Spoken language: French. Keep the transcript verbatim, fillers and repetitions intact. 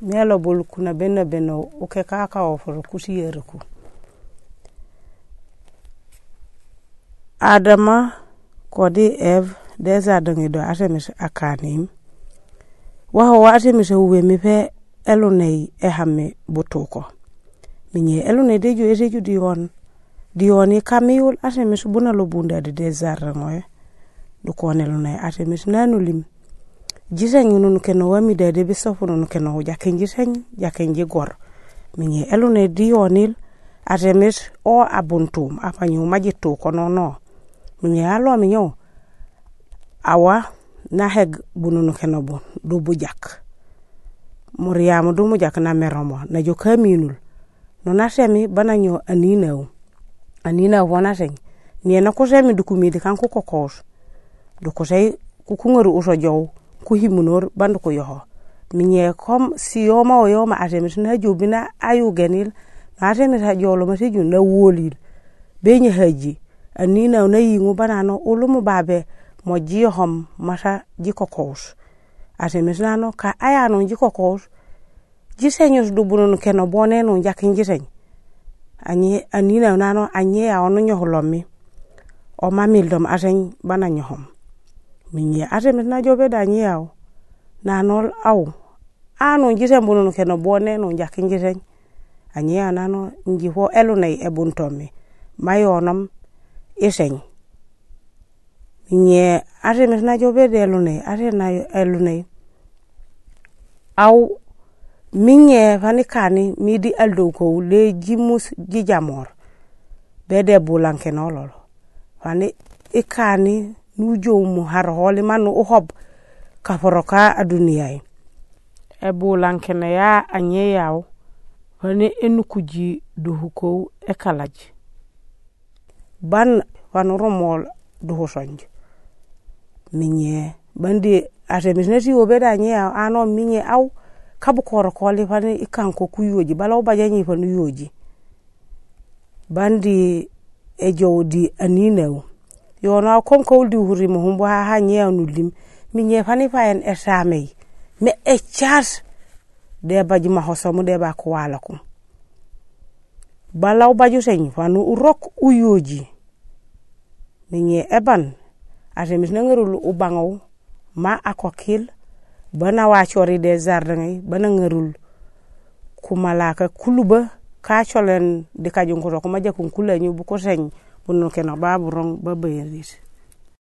Melo bol kuna bena beno uke kaka oforo kusiyerku. Adama kodi Eve deza adongido atemis akanim. Waho atemis uwe mipe elunei ehame botoko. Minye elunei deju ezeju dion. Dioni kamiul atemis buna lobunda de deza rangoe. Dukone elunei atemis nanulim. Jisanyu nukeno wami dede bisofu nukeno jakenji sanyu, jakenji gor. Minye elune dionil atemis o abuntum apanyu majitu kono no. Minye alwa minyo awa naheg bunu nukeno bon, dubu jak. Muriamu dumu jak na meromo, na juka minul. Nonasemi bananyo anineu. Anineu wanasengi. Niena kusemi dukumidi kanku kokos. Dukusei kukungeru uso jow. Kuhimunor banduko yoho. Minye kom siyoma oyoma atemis na jubina ayu genil. Na atemis hajolo masiju na uolil. Benye haji. Anina unayingu banano ulumu babe mojiyo hom masa jikokos. Atemis nano ka ayano jikokos. Jisenyos dubuno keno boneno njakin jiseny. Anina unano anye aonu nyoholomi. Oma mildom aseny bana nyohom. Minye atemis na jobe danye au. Nanol au. Ano njise mbono nukeno bwone nunjaki njise. Anye anano njiho elunei ebuntomi. Mayonom iseng. Minye atemis na jobe de elunei. Atemis na elunei. Au minye fanikani midi aldoko le jimus jijamor. Bede bulankeno ololo. Fani ikani nujo muhar holi manu uhob kaforoka aduniai. Ebu lankene ya anye yao wane enukuji duhukou ekalaji. Ban wanuromol duhusonji. Minye bandi atemisneti obeda anye yao ano minye au kabukorokoli wane ikanko kuyoji. Bala obajanyi wane yoji. Bandi ejo di anineu. Yona kom koldi huri muhumbo ha ha nyew nulim minye fani faen esame me e chars de baji mahosomu de ba ko walakum balaw baju sen fanu urok uyoji minye eban atemis nangarul u bangaw ma akokil bana wa chori de zardangi bana ngarul kumalaka kuluba ka cholen de kajun ko ko majakun kulanyu bu ko sen. Bunu kena baburong babayiris.